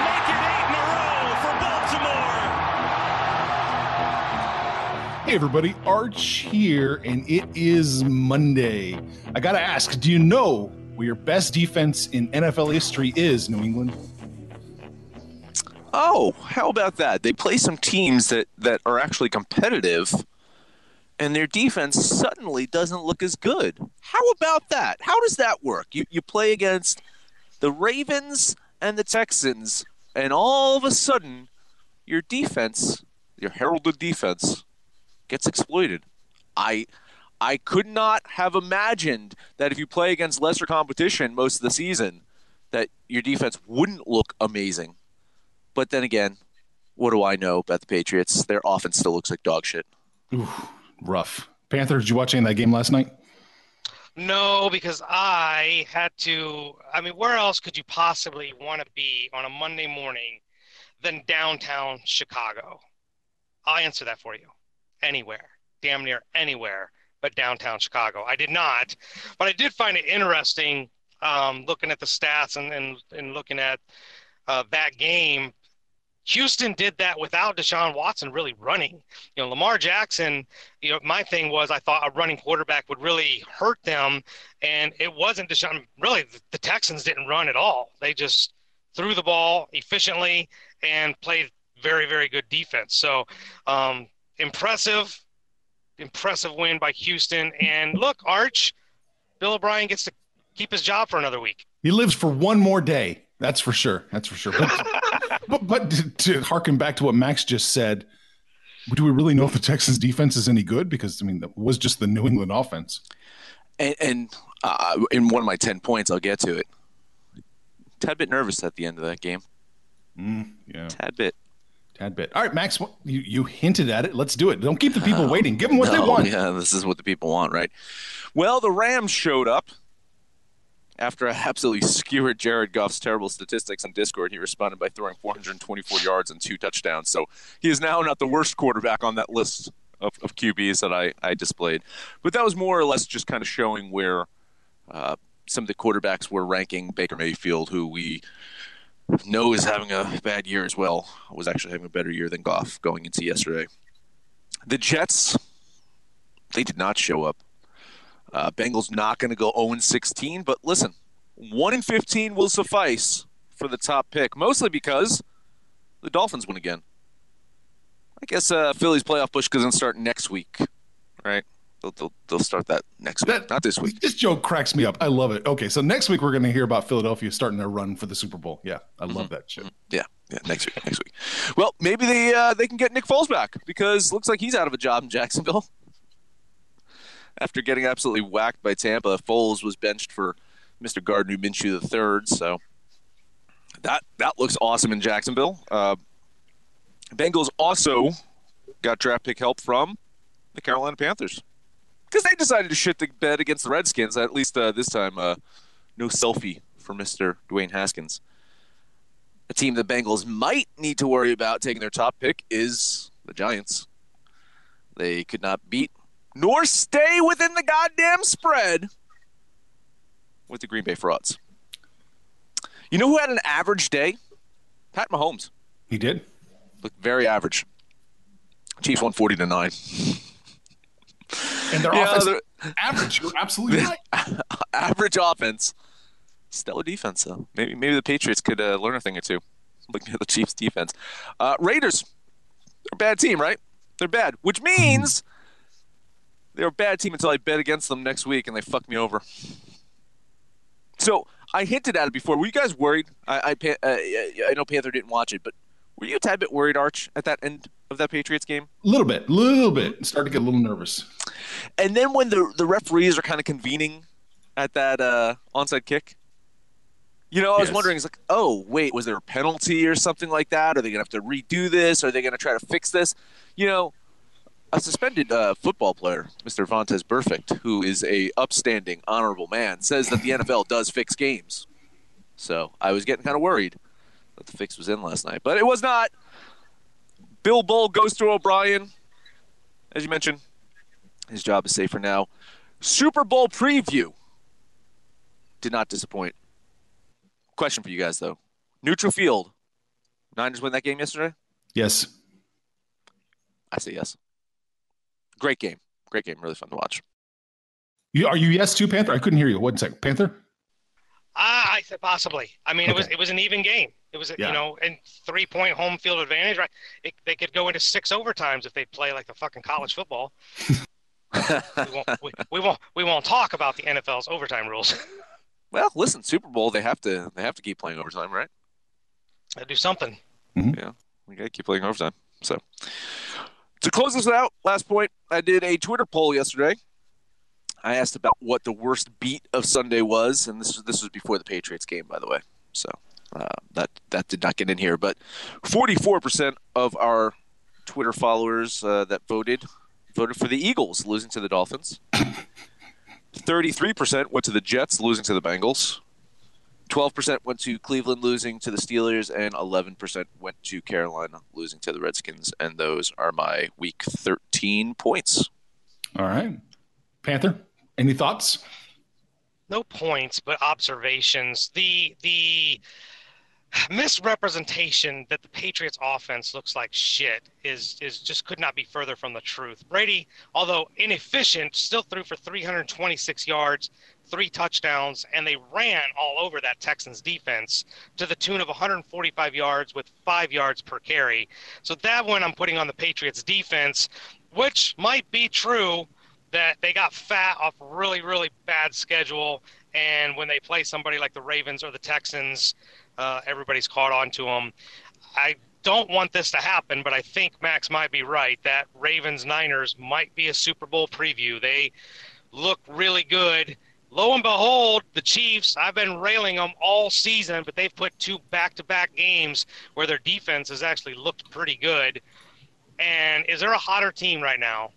Make it 8 in a row for Baltimore. Hey everybody, Arch here, and it is Monday. I gotta ask, do you know where your best defense in NFL history is, New England? Oh, how about that? They play some teams that are actually competitive, and their defense suddenly doesn't look as good. How about that? How does that work? You play against the Ravens and the Texans, and all of a sudden, your defense, your heralded defense, gets exploited. I could not have imagined that if you play against lesser competition most of the season that your defense wouldn't look amazing. But then again, what do I know about the Patriots? Their offense still looks like dog shit. Ooh, rough. Panther, did you watch any of that game last night? No, because I had to – I mean, where else could you possibly want to be on a Monday morning than downtown Chicago? I'll answer that for you. Anywhere. Damn near anywhere. But downtown Chicago. I did not, but I did find it interesting looking at the stats and looking at that game. Houston did that without Deshaun Watson really running. You know, Lamar Jackson, you know, my thing was I thought a running quarterback would really hurt them, and it wasn't Deshaun. Really, the Texans didn't run at all. They just threw the ball efficiently and played very, very good defense. So impressive win by Houston. And look, Arch, Bill O'Brien gets to keep his job for another week. He lives for one more day. That's for sure. But to harken back to what Max just said, do we really know if the Texans defense is any good? Because, I mean, that was just the New England offense. And in one of my 10 points, I'll get to it. Tad bit nervous at the end of that game. Yeah. Tad bit. All right, Max, you hinted at it. Let's do it. Don't keep the people waiting. Give them what they want. Yeah, this is what the people want, right? Well, the Rams showed up after I absolutely skewered Jared Goff's terrible statistics on Discord. He responded by throwing 424 yards and 2 touchdowns. So he is now not the worst quarterback on that list of QBs that I displayed. But that was more or less just kind of showing where some of the quarterbacks were ranking. Baker Mayfield, who we know is having a bad year as well, was actually having a better year than Goff going into yesterday. The Jets, they did not show up. Bengals not going to go 0-16, but listen, 1-15 will suffice for the top pick, mostly because the Dolphins win again. I guess Philly's playoff push doesn't start next week, right? They'll start that next week, not this week. This joke cracks me up. I love it. Okay, so next week we're going to hear about Philadelphia starting their run for the Super Bowl. Yeah, I love that shit. Yeah, next week. Well, maybe they can get Nick Foles back, because looks like he's out of a job in Jacksonville. After getting absolutely whacked by Tampa, Foles was benched for Mr. Gardner Minshew III, so that looks awesome in Jacksonville. Bengals also got draft pick help from the Carolina Panthers, because they decided to shit the bed against the Redskins. At least this time, no selfie for Mr. Dwayne Haskins. A team the Bengals might need to worry about taking their top pick is the Giants. They could not beat nor stay within the goddamn spread with the Green Bay Frauds. You know who had an average day? Pat Mahomes. He did? Looked very average. Chiefs won 40-9. And their offense, average. You're absolutely right. Average offense Stellar defense, though. Maybe the Patriots could learn a thing or two. Looking at the Chiefs' defense. Raiders are a bad team, right? They're bad, which means they're a bad team until I bet against them next week and they fuck me over. So I hinted at it before. Were you guys worried? I know Panther didn't watch it, but were you a tad bit worried, Arch, at that end of that Patriots game? A little bit. Started to get a little nervous. And then when the referees are kind of convening at that onside kick, I was wondering, it's like, oh, wait, was there a penalty or something like that? Are they going to have to redo this? Are they going to try to fix this? A suspended football player, Mr. Vontaze Burfict, who is a upstanding, honorable man, says that the NFL does fix games. So I was getting kind of worried that the fix was in last night. But it was not. Bill Bull goes to O'Brien. As you mentioned, his job is safer now. Super Bowl preview did not disappoint. Question for you guys, though. Neutral field. Niners win that game yesterday? Yes. I say yes. Great game. Great game. Really fun to watch. Are you yes too, Panther? I couldn't hear you. 1 second. Panther? I said possibly. I mean, okay. It was an even game. It was, and 3-point home field advantage. Right? They could go into 6 overtimes if they play like the fucking college football. we won't talk about the NFL's overtime rules. Well, listen, Super Bowl, they have to keep playing overtime, right? They do something. Mm-hmm. Yeah, we got to keep playing overtime. So to close this out, last point, I did a Twitter poll yesterday. I asked about what the worst beat of Sunday was, and this was before the Patriots game, by the way. So that did not get in here, but 44% of our Twitter followers that voted for the Eagles losing to the Dolphins. 33% went to the Jets losing to the Bengals. 12% went to Cleveland losing to the Steelers, and 11% went to Carolina losing to the Redskins. And those are my Week 13 points. All right. Panther, any thoughts? No points, but observations. The misrepresentation that the Patriots offense looks like shit is just could not be further from the truth. Brady, although inefficient, still threw for 326 yards, 3 touchdowns, and they ran all over that Texans defense to the tune of 145 yards with 5 yards per carry. So that one I'm putting on the Patriots defense, which might be true that they got fat off really, really bad schedule. And when they play somebody like the Ravens or the Texans, everybody's caught on to them. I don't want this to happen, but I think Max might be right that Ravens-Niners might be a Super Bowl preview. They look really good. Lo and behold, the Chiefs, I've been railing them all season, but they've put 2 back-to-back games where their defense has actually looked pretty good. And is there a hotter team right now?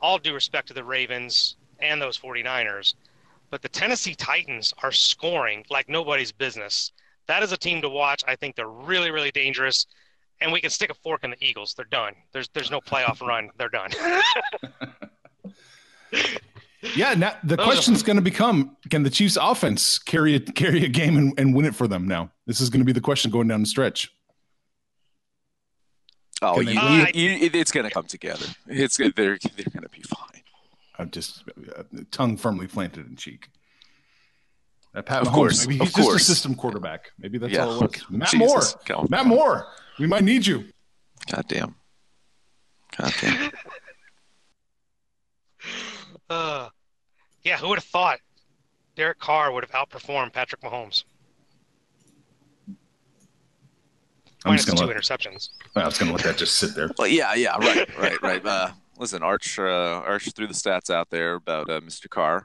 All due respect to the Ravens and those 49ers, but the Tennessee Titans are scoring like nobody's business. That is a team to watch. I think they're really, really dangerous, and we can stick a fork in the Eagles. They're done. There's no playoff run. They're done. Yeah, now the question's going to become: can the Chiefs' offense carry a game and win it for them? Now, this is going to be the question going down the stretch. Oh, it's going to come together. They're going to be fine. I'm just tongue firmly planted in cheek. Pat Mahomes, of course, maybe he's just a system quarterback. Maybe that's all it was. Matt Moore, we might need you. God damn. Who would have thought Derek Carr would have outperformed Patrick Mahomes? Minus 2 interceptions. I was going to let that just sit there. Well, yeah, right. Listen, Arch threw the stats out there about Mr. Carr.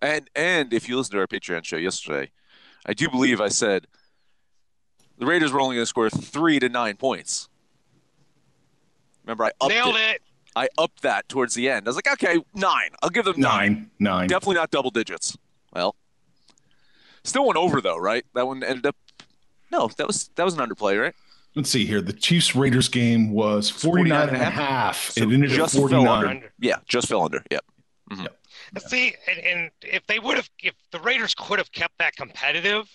And if you listen to our Patreon show yesterday, I do believe I said the Raiders were only going to score 3 to 9 points. Remember, I upped Nailed it. I upped that towards the end. I was like, okay, 9. I'll give them 9. Nine. Definitely not double digits. Well, still went over though, right? That one ended up. No, that was an underplay, right? Let's see here. The Chiefs-Raiders game was 49 and a half. So it ended up 49. Yeah, just fell under. Yep. Mm-hmm. Yep. See, and if the Raiders could have kept that competitive,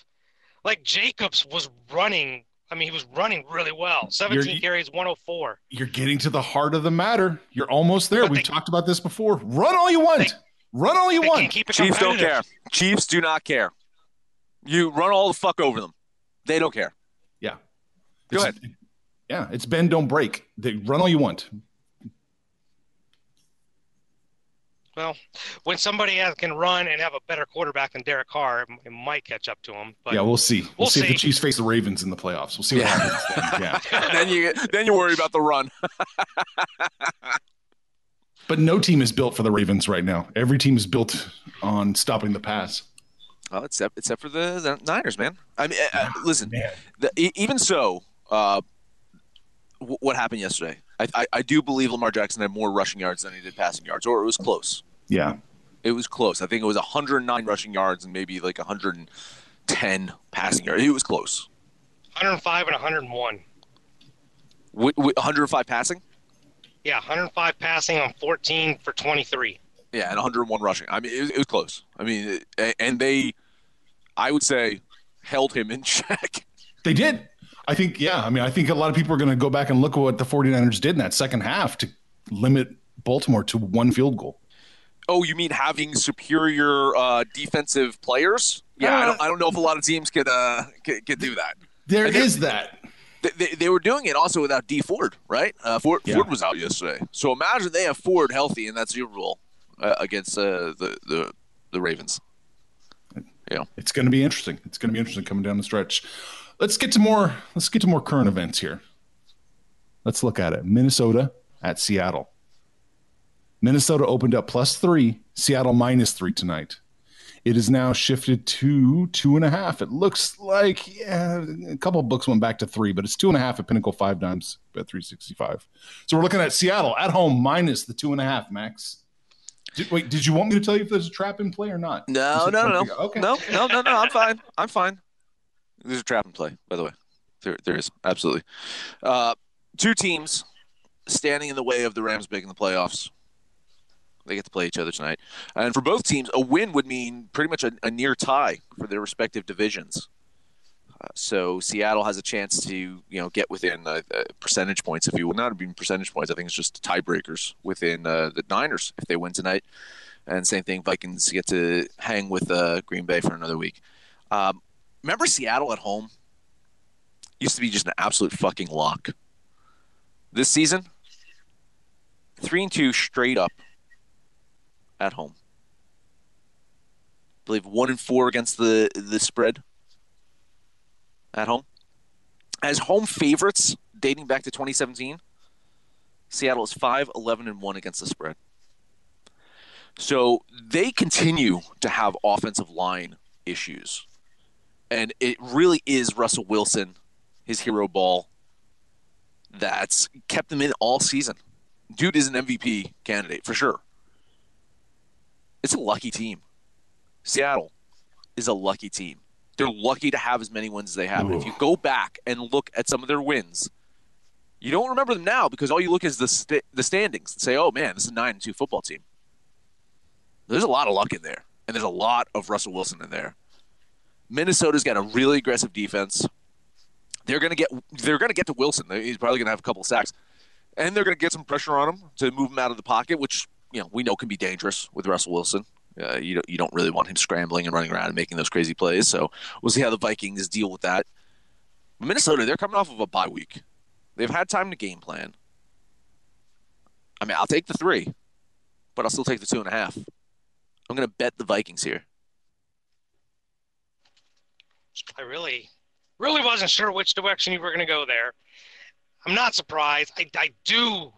like Jacobs was running. I mean, he was running really well. 17 carries, 104. You're getting to the heart of the matter. You're almost there. We've talked about this before. Run all you want. Run all you want. Chiefs don't care. Chiefs do not care. You run all the fuck over them. They don't care. Yeah. Go ahead. Yeah, it's bend, don't break. They run all you want. Well, when somebody can run and have a better quarterback than Derek Carr, it might catch up to him. But yeah, we'll see. We'll see if the Chiefs face the Ravens in the playoffs. We'll see what happens then. Yeah. Then you worry about the run. But no team is built for the Ravens right now. Every team is built on stopping the pass. Well, except for the Niners, man. I mean, listen, even so, what happened yesterday? I do believe Lamar Jackson had more rushing yards than he did passing yards, or it was close. Yeah. It was close. I think it was 109 rushing yards and maybe like 110 passing yards. It was close. 105 and 101. 105 passing? Yeah, 105 passing on 14 for 23. Yeah, and 101 rushing. I mean, it was close. I mean, and they, I would say, held him in check. They did. I think, yeah. I mean, I think a lot of people are going to go back and look at what the 49ers did in that second half to limit Baltimore to one field goal. Oh, you mean having superior defensive players? Yeah, I don't know if a lot of teams could do that. They were doing it also without Dee Ford, right? Ford was out yesterday. So imagine they have Ford healthy, and that's your rule against the Ravens. Yeah, it's going to be interesting. It's going to be interesting coming down the stretch. Let's get to more current events here. Let's look at it. Minnesota at Seattle. Minnesota opened up +3, Seattle -3 tonight. It is now shifted to 2.5. It looks like a couple of books went back to 3, but it's 2.5 at Pinnacle 5 times at 365. So we're looking at Seattle at home minus the 2.5, Max. Wait, did you want me to tell you if there's a trap in play or not? No. Okay. No. I'm fine. There's a trap in play, by the way. There is, absolutely. Two teams standing in the way of the Rams making the playoffs. They get to play each other tonight. And for both teams, a win would mean pretty much a near tie for their respective divisions. So Seattle has a chance to, get within percentage points, if you will. Not even percentage points. I think it's just tiebreakers within the Niners if they win tonight. And same thing, Vikings get to hang with Green Bay for another week. Remember Seattle at home? Used to be just an absolute fucking lock. This season, 3-2 straight up at home. I believe 1-4 against the spread at home. As home favorites dating back to 2017, Seattle is 5-11-1 against the spread. So they continue to have offensive line issues. And it really is Russell Wilson, his hero ball, that's kept them in all season. Dude is an MVP candidate for sure. It's a lucky team. Seattle is a lucky team. They're lucky to have as many wins as they have. If you go back and look at some of their wins, you don't remember them now because all you look is the standings and say, oh, man, this is a 9-2 football team. There's a lot of luck in there, and there's a lot of Russell Wilson in there. Minnesota's got a really aggressive defense. They're going to get to Wilson. He's probably going to have a couple of sacks. And they're going to get some pressure on him to move him out of the pocket, which, we know can be dangerous with Russell Wilson. You don't really want him scrambling and running around and making those crazy plays. So we'll see how the Vikings deal with that. Minnesota, they're coming off of a bye week. They've had time to game plan. I mean, I'll take the 3, but I'll still take the 2.5. I'm going to bet the Vikings here. I really wasn't sure which direction you were going to go there. I'm not surprised. I do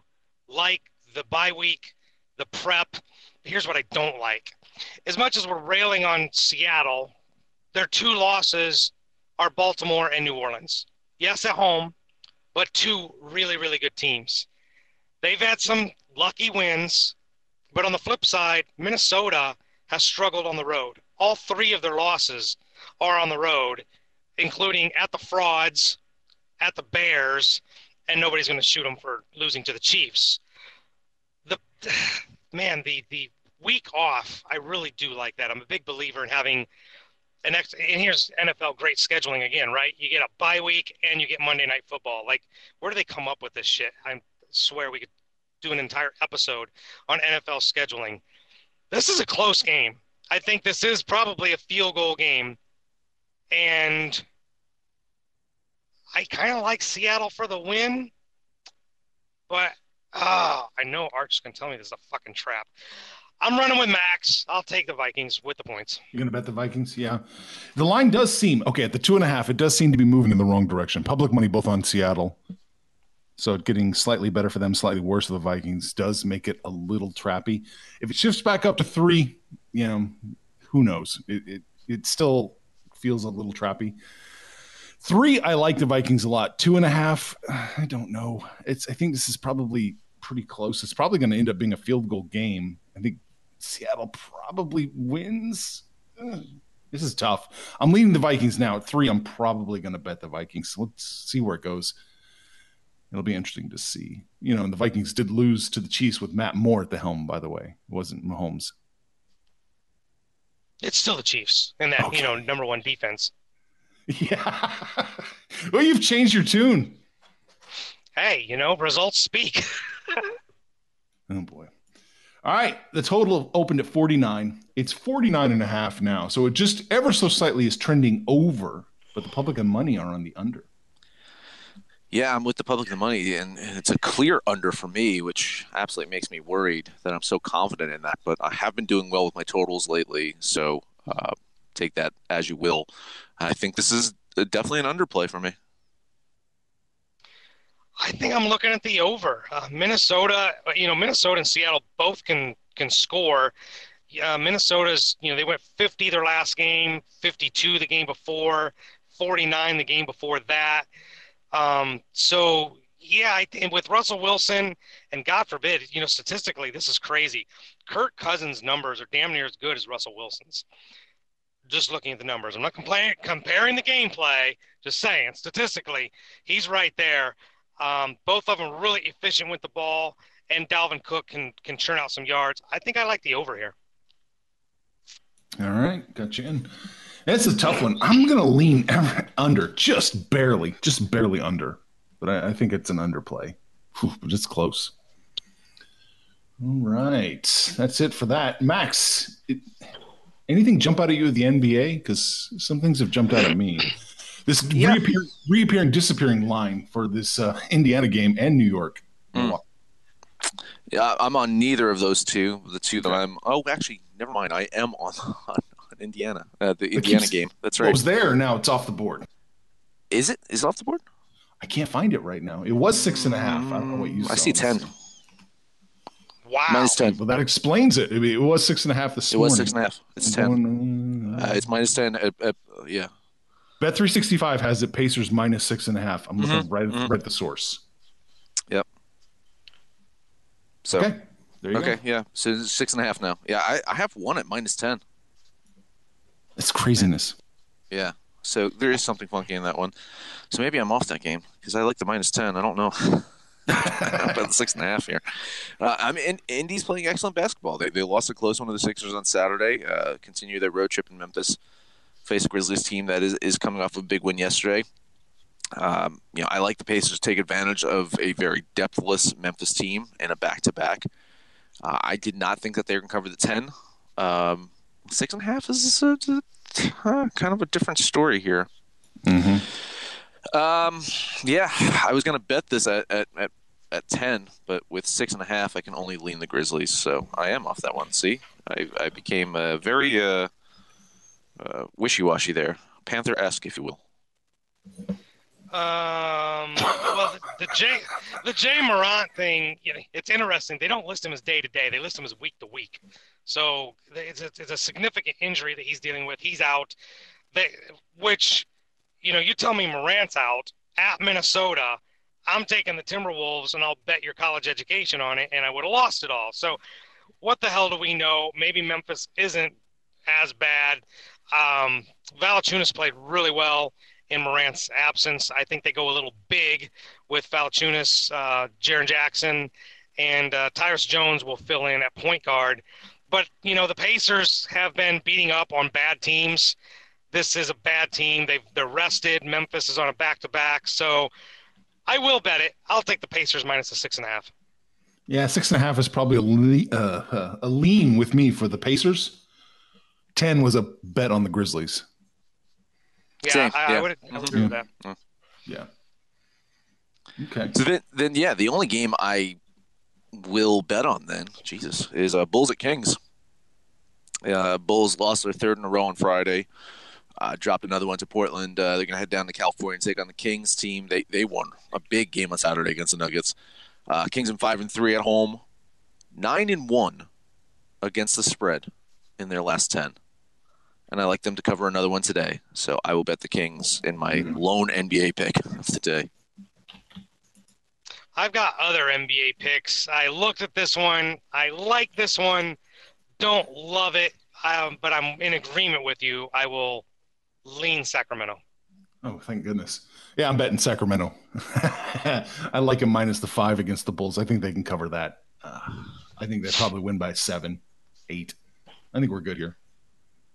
like the bye week, the prep. Here's what I don't like. As much as we're railing on Seattle, their 2 losses are Baltimore and New Orleans. Yes, at home, but 2 really, really good teams. They've had some lucky wins, but on the flip side, Minnesota has struggled on the road. All 3 of their losses are on the road, including at the Frauds, at the Bears, and nobody's going to shoot them for losing to the Chiefs. The week off, I really do like that. I'm a big believer in having an extra, and here's NFL great scheduling again, right? You get a bye week and you get Monday Night Football. Like, where do they come up with this shit? I swear we could do an entire episode on NFL scheduling. This is a close game. I think this is probably a field goal game. And I kind of like Seattle for the win, but I know Arch's going to tell me this is a fucking trap. I'm running with Max. I'll take the Vikings with the points. You're going to bet the Vikings? Yeah. The line does seem, okay, at the 2.5, it does seem to be moving in the wrong direction. Public money both on Seattle. So getting slightly better for them, slightly worse for the Vikings does make it a little trappy. If it shifts back up to 3, you know, who knows? It still feels a little trappy. 3, I like the Vikings a lot. 2.5, I don't know. I think this is probably pretty close. It's probably going to end up being a field goal game. I think Seattle probably wins. This is tough. I'm leading the Vikings now. At 3, I'm probably going to bet the Vikings. Let's see where it goes. It'll be interesting to see. You know, and the Vikings did lose to the Chiefs with Matt Moore at the helm, by the way. It wasn't Mahomes. It's still the Chiefs and that, okay. You know, number one defense. Yeah. Well, you've changed your tune. Hey, you know, results speak. Oh, boy. All right, the total opened at 49. It's 49.5 now, so it just ever so slightly is trending over, but the public and money are on the under. Yeah, I'm with the public and the money, and it's a clear under for me, which absolutely makes me worried that I'm so confident in that, but I have been doing well with my totals lately, so take that as you will. I think this is definitely an underplay for me. I think I'm looking at the over. Minnesota, you know, Minnesota and Seattle both can score. Minnesota's, you know, they went 50 their last game, 52 the game before, 49 the game before that. So, yeah, and with Russell Wilson, and God forbid, you know, statistically, this is crazy. Kirk Cousins' numbers are damn near as good as Russell Wilson's. Just looking at the numbers. I'm not comparing the gameplay, just saying, statistically, he's right there. Both of them really efficient with the ball, and Dalvin Cook can churn out some yards. I think I like the over here. All right, got you in. That's a tough one. I'm going to lean under, just barely under. But I think it's an underplay. Whew, but it's close. All right, that's it for that. Max, anything jump out at you at the NBA? Because some things have jumped out at me. This reappearing, disappearing line for this Indiana game and New York. Mm. Yeah, I'm on neither of those two. The two that I'm – oh, actually, never mind. I am on Indiana, the Indiana game. That's right. Well, it was there. Now it's off the board. Is it? Is it off the board? I can't find it right now. It was 6.5. I don't know what you saw. I see 10. Wow. Minus 10. Well, that explains it. It was 6.5 this morning. It was 6.5. It's 10. It's minus 10. Yeah. Bet365 has it Pacers minus 6.5. I'm looking right at the source. Yep. So, okay. There you go. Yeah. So it's 6.5 now. Yeah, I have one at minus 10. That's craziness. Yeah. So there is something funky in that one. So maybe I'm off that game because I like the minus 10. I don't know. About 6.5 here. Indy's playing excellent basketball. They lost a close one to the Sixers on Saturday. Continue their road trip in Memphis. Face a Grizzlies team that is coming off a big win yesterday. You know, I like the Pacers to take advantage of a very depthless Memphis team and a back-to-back. I did not think that they were going to cover the 10. 6.5 is kind of a different story here. Mm-hmm. Yeah, I was going to bet this at 10, but with 6.5, I can only lean the Grizzlies, so I am off that one. See, I became very... wishy-washy there. Panther-esque, if you will. Well, the Jay Morant thing, you know, it's interesting. They don't list him as day-to-day. They list him as week-to-week. So it's a significant injury that he's dealing with. He's out. Which, you know, you tell me Morant's out at Minnesota, I'm taking the Timberwolves, and I'll bet your college education on it, and I would have lost it all. So what the hell do we know? Maybe Memphis isn't as bad. Valančiūnas played really well in Morant's absence. I think they go a little big with Valančiūnas, Jaron Jackson, and Tyrus Jones will fill in at point guard. But, you know, the Pacers have been beating up on bad teams. This is a bad team. They're rested. Memphis is on a back-to-back. So I will bet it. I'll take the Pacers minus the 6.5. Yeah, 6.5 is probably a lean with me for the Pacers. 10 was a bet on the Grizzlies. Yeah, I would agree with that. Yeah. Okay. So then, yeah, the only game I will bet on then, Jesus, is Bulls at Kings. Bulls lost their third in a row on Friday. Dropped another one to Portland. They're going to head down to California and take on the Kings team. They won a big game on Saturday against the Nuggets. Kings in 5-3 at home, 9-1 against the spread in their last 10. And I like them to cover another one today. So I will bet the Kings in my lone NBA pick of the day. I've got other NBA picks. I looked at this one. I like this one. Don't love it, but I'm in agreement with you. I will lean Sacramento. Oh, thank goodness. Yeah, I'm betting Sacramento. I like them minus the 5 against the Bulls. I think they can cover that. I think they probably win by 7, 8. I think we're good here.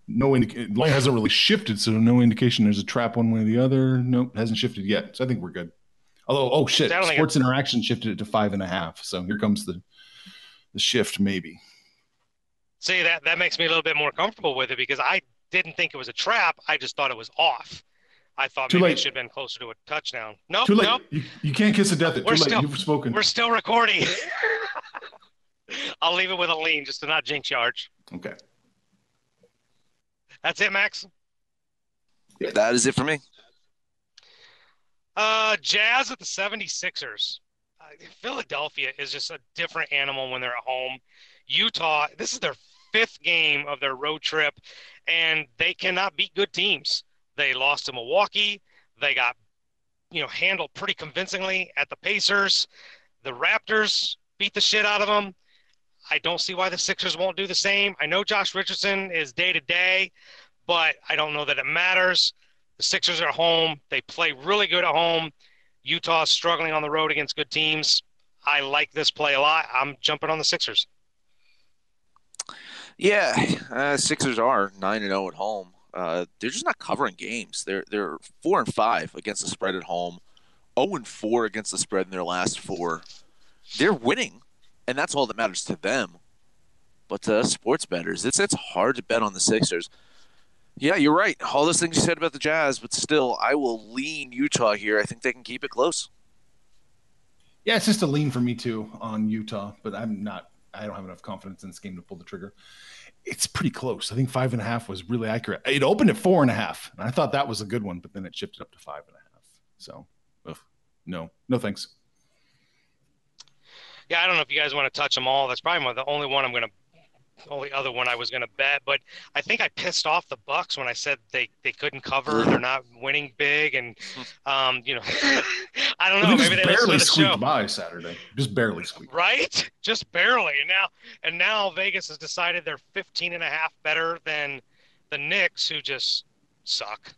No indication. Line hasn't really shifted, so no indication there's a trap one way or the other. Nope, hasn't shifted yet. So I think we're good. Although, oh shit, Sports Interaction shifted it to 5.5. So here comes the shift, maybe. See, that makes me a little bit more comfortable with it because I didn't think it was a trap. I just thought it was off. I thought maybe it should have been closer to a touchdown. Nope, too late. Nope. You can't kiss a death. Too late. You've spoken. We're still recording. I'll leave it with a lean just to not jinx you, Arch. Okay. That's it, Max? Yeah, that is it for me. Jazz at the 76ers. Philadelphia is just a different animal when they're at home. Utah, this is their 5th game of their road trip, and they cannot beat good teams. They lost to Milwaukee. They got, handled pretty convincingly at the Pacers. The Raptors beat the shit out of them. I don't see why the Sixers won't do the same. I know Josh Richardson is day-to-day, but I don't know that it matters. The Sixers are home. They play really good at home. Utah's struggling on the road against good teams. I like this play a lot. I'm jumping on the Sixers. Yeah, Sixers are 9-0 at home. They're just not covering games. They're 4-5 against the spread at home, 0-4 against the spread in their last 4. They're winning, and that's all that matters to them. But to us sports bettors, it's hard to bet on the Sixers. Yeah, you're right. All those things you said about the Jazz, but still, I will lean Utah here. I think they can keep it close. Yeah, it's just a lean for me too on Utah, but I don't have enough confidence in this game to pull the trigger. It's pretty close. I think 5.5 was really accurate. It opened at 4.5, and I thought that was a good one, but then it shifted up to 5.5. So, no thanks. Yeah, I don't know if you guys want to touch them all. That's probably the only one only other one I was going to bet, but I think I pissed off the Bucks when I said they couldn't cover. They're not winning big, and I don't know. Maybe they barely squeaked by Saturday, just barely squeaked. Right, just barely. And now Vegas has decided they're 15.5 better than the Knicks, who just suck.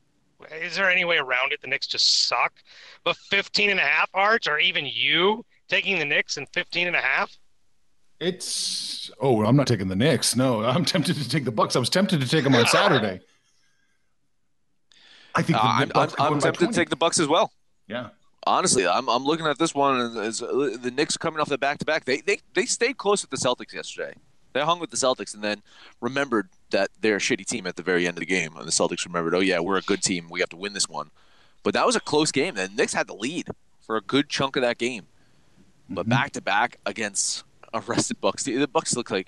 Is there any way around it? The Knicks just suck. But 15.5, Arch, or even you taking the Knicks and 15.5. I'm not taking the Knicks. No, I'm tempted to take the Bucks. I was tempted to take them on Saturday. I think I'm tempted to take the Bucks as well. Yeah, honestly, I'm looking at this one as the Knicks coming off the back-to-back. They stayed close with the Celtics yesterday. They hung with the Celtics and then remembered that they're a shitty team at the very end of the game. And the Celtics remembered, oh yeah, we're a good team. We have to win this one. But that was a close game. The Knicks had the lead for a good chunk of that game. But back-to-back against arrested Bucks. The Bucks look like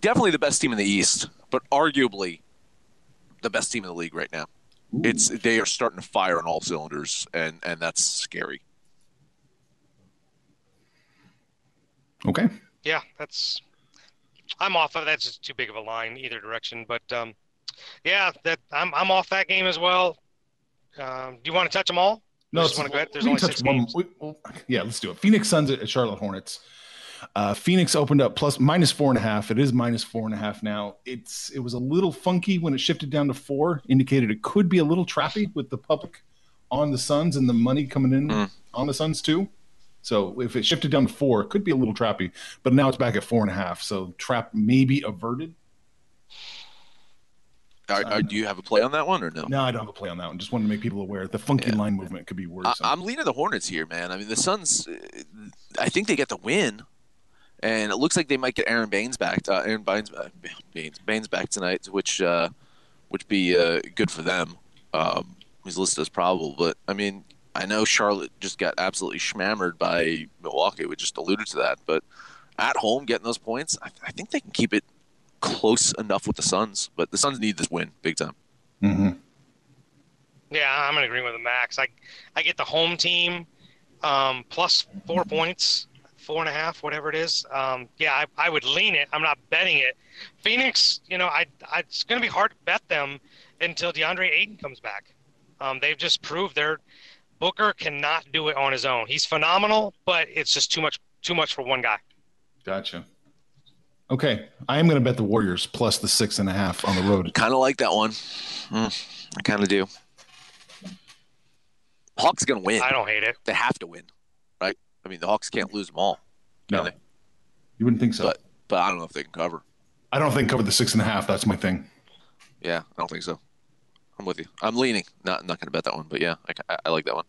definitely the best team in the East, but arguably the best team in the league right now. Ooh. They are starting to fire on all cylinders, and that's scary. Okay. Yeah, I'm off of that's just too big of a line either direction, but I'm off that game as well. Do you want to touch them all? No, just want to go ahead. There's only 6 games. Yeah, let's do it. Phoenix Suns at Charlotte Hornets. Phoenix opened up minus 4.5. It is minus 4.5 now. It was a little funky when it shifted down to 4, indicated it could be a little trappy with the public on the Suns and the money coming in on the Suns too. So if it shifted down to 4, it could be a little trappy, but now it's back at 4.5. So trap may be averted. Do you have a play on that one or no? No, I don't have a play on that one. Just wanted to make people aware. The funky line movement could be worse. I'm leaning the Hornets here, man. I mean, the Suns, I think they get the win. And it looks like they might get Aron Baynes back. Baynes back tonight, which be good for them. He's listed as probable, but I mean, I know Charlotte just got absolutely shmammered by Milwaukee. We just alluded to that, but at home getting those points, I think they can keep it close enough with the Suns. But the Suns need this win big time. Mm-hmm. Yeah, I'm gonna agree with the Max. I get the home team plus 4 points, 4.5, whatever it is. I would lean it. I'm not betting it. Phoenix, it's gonna be hard to bet them until DeAndre Ayton comes back. They've just proved Booker cannot do it on his own. He's phenomenal, but it's just too much for one guy. Gotcha. Okay, I am going to bet the Warriors plus the 6.5 on the road. Kind of like that one. I kind of do. Hawks going to win. I don't hate it. They have to win, right? I mean, the Hawks can't lose them all. No, they? You wouldn't think so. But I don't know if they can cover. I don't think cover the 6.5. That's my thing. Yeah, I don't think so. I'm with you. I'm leaning. Not going to bet that one, but yeah, I like that one.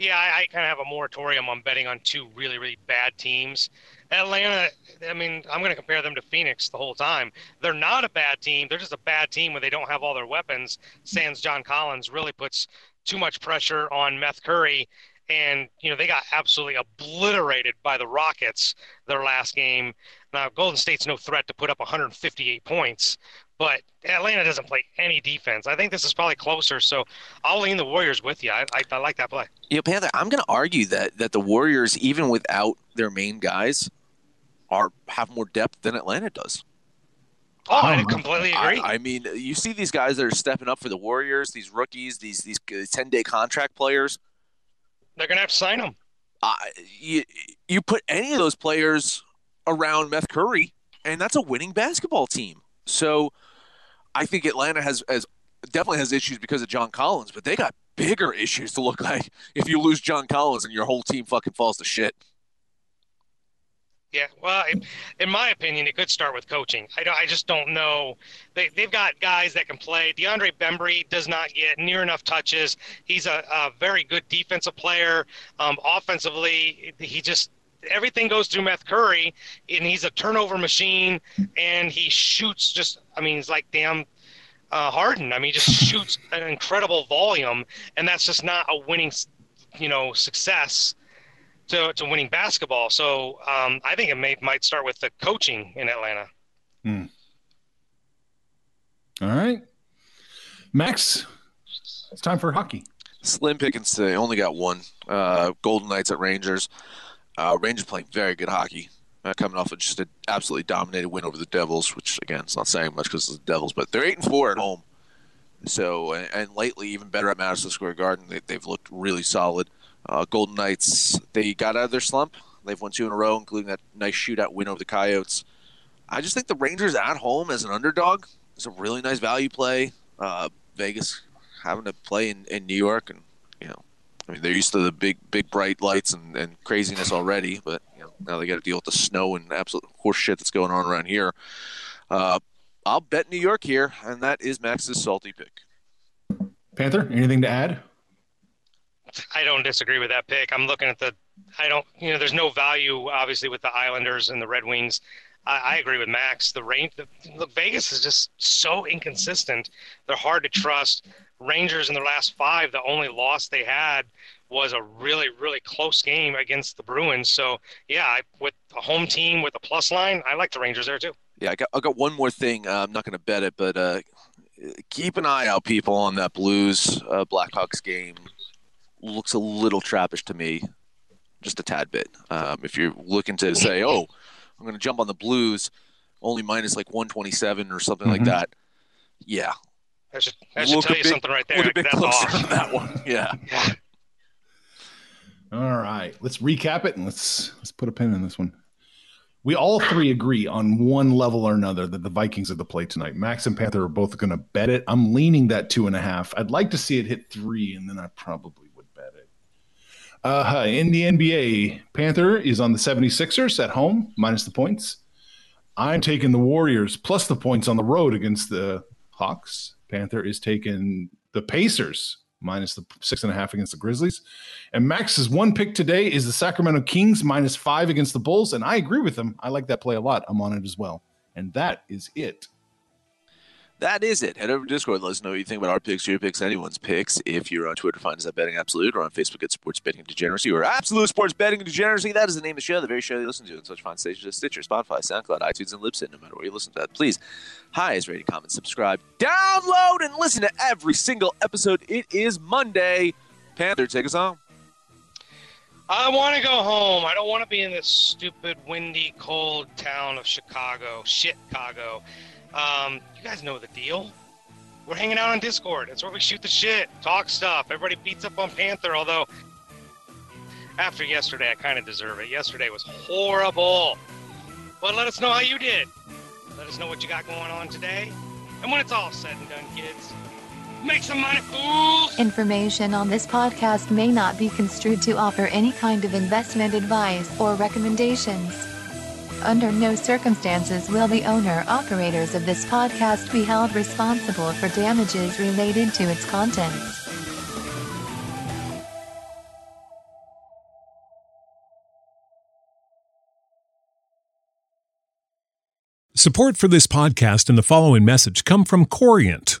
Yeah, I kind of have a moratorium on betting on two really, really bad teams. Atlanta, I mean, I'm going to compare them to Phoenix the whole time. They're not a bad team. They're just a bad team when they don't have all their weapons. Sans John Collins really puts too much pressure on Matt Curry. And, they got absolutely obliterated by the Rockets their last game. Now, Golden State's no threat to put up 158 points. But Atlanta doesn't play any defense. I think this is probably closer, so I'll lean the Warriors with you. I like that play. Panther, I'm going to argue that the Warriors, even without their main guys, have more depth than Atlanta does. Oh, I completely agree. I mean, you see these guys that are stepping up for the Warriors, these rookies, these 10-day contract players. They're going to have to sign them. You put any of those players around Meth Curry, and that's a winning basketball team. So I think Atlanta definitely has issues because of John Collins, but they got bigger issues to look like if you lose John Collins and your whole team fucking falls to shit. Yeah, well, in my opinion, it could start with coaching. I just don't know. They've got guys that can play. DeAndre Bembry does not get near enough touches. He's a very good defensive player. Offensively, he just – everything goes through Meth Curry, and he's a turnover machine, and he shoots he's like damn Harden. I mean, he just shoots an incredible volume, and that's just not a winning, success to winning basketball. So I think it might start with the coaching in Atlanta. Hmm. All right. Max, it's time for hockey. Slim pickings today. Only got one. Golden Knights at Rangers. Rangers playing very good hockey, coming off of just an absolutely dominated win over the Devils, which, again, it's not saying much because it's the Devils, but they're 8-4 at home. So, and lately, even better at Madison Square Garden. They've looked really solid. Golden Knights, they got out of their slump. They've won 2 in a row, including that nice shootout win over the Coyotes. I just think the Rangers at home as an underdog is a really nice value play. Vegas having to play in New York and, I mean, they're used to the big bright lights and craziness already, but now they got to deal with the snow and absolute horse shit that's going on around here. I'll bet New York here, and that is Max's salty pick. Panther, anything to add? I don't disagree with that pick. I'm looking at there's no value, obviously, with the Islanders and the Red Wings. I agree with Max. Vegas is just so inconsistent. They're hard to trust. Rangers in their last 5, the only loss they had was a really, really close game against the Bruins. So, with a home team with a plus line, I like the Rangers there too. Yeah, I got one more thing. I'm not going to bet it, but keep an eye out, people, on that Blues Blackhawks game. Looks a little trappish to me, just a tad bit. If you're looking to say, oh, I'm going to jump on the Blues, only minus like 127 or something like that. Yeah. I should tell you something right there. That's off. That one. Yeah. All right. Let's recap it and let's put a pin in this one. We all three agree on one level or another that the Vikings are the play tonight. Max and Panther are both going to bet it. I'm leaning that 2.5. I'd like to see it hit 3, and then I probably would bet it. In the NBA, Panther is on the 76ers at home, minus the points. I'm taking the Warriors plus the points on the road against the Hawks. Panther is taking the Pacers minus the 6.5 against the Grizzlies. And Max's one pick today is the Sacramento Kings minus 5 against the Bulls. And I agree with him. I like that play a lot. I'm on it as well. And that is it. That is it. Head over to Discord. Let us know what you think about our picks, your picks, anyone's picks. If you're on Twitter, find us at Betting Absolute, or on Facebook at Sports Betting Degeneracy, or Absolute Sports Betting Degeneracy. That is the name of the show, the very show you listen to on such fine stations as Stitcher, Spotify, SoundCloud, iTunes, and Libsyn. No matter where you listen to that, please, highest rated, comment, subscribe, download, and listen to every single episode. It is Monday. Panther, take us home. I want to go home. I don't want to be in this stupid, windy, cold town of Chicago. Shit-cago. You guys know the deal. We're hanging out on Discord. That's where we shoot the shit, talk stuff. Everybody beats up on Panther, although after yesterday, I kind of deserve it. Yesterday was horrible. But let us know how you did. Let us know what you got going on today. And when it's all said and done, kids, make some money, fools! Information on this podcast may not be construed to offer any kind of investment advice or recommendations. Under no circumstances will the owner-operators of this podcast be held responsible for damages related to its contents. Support for this podcast and the following message come from Corient.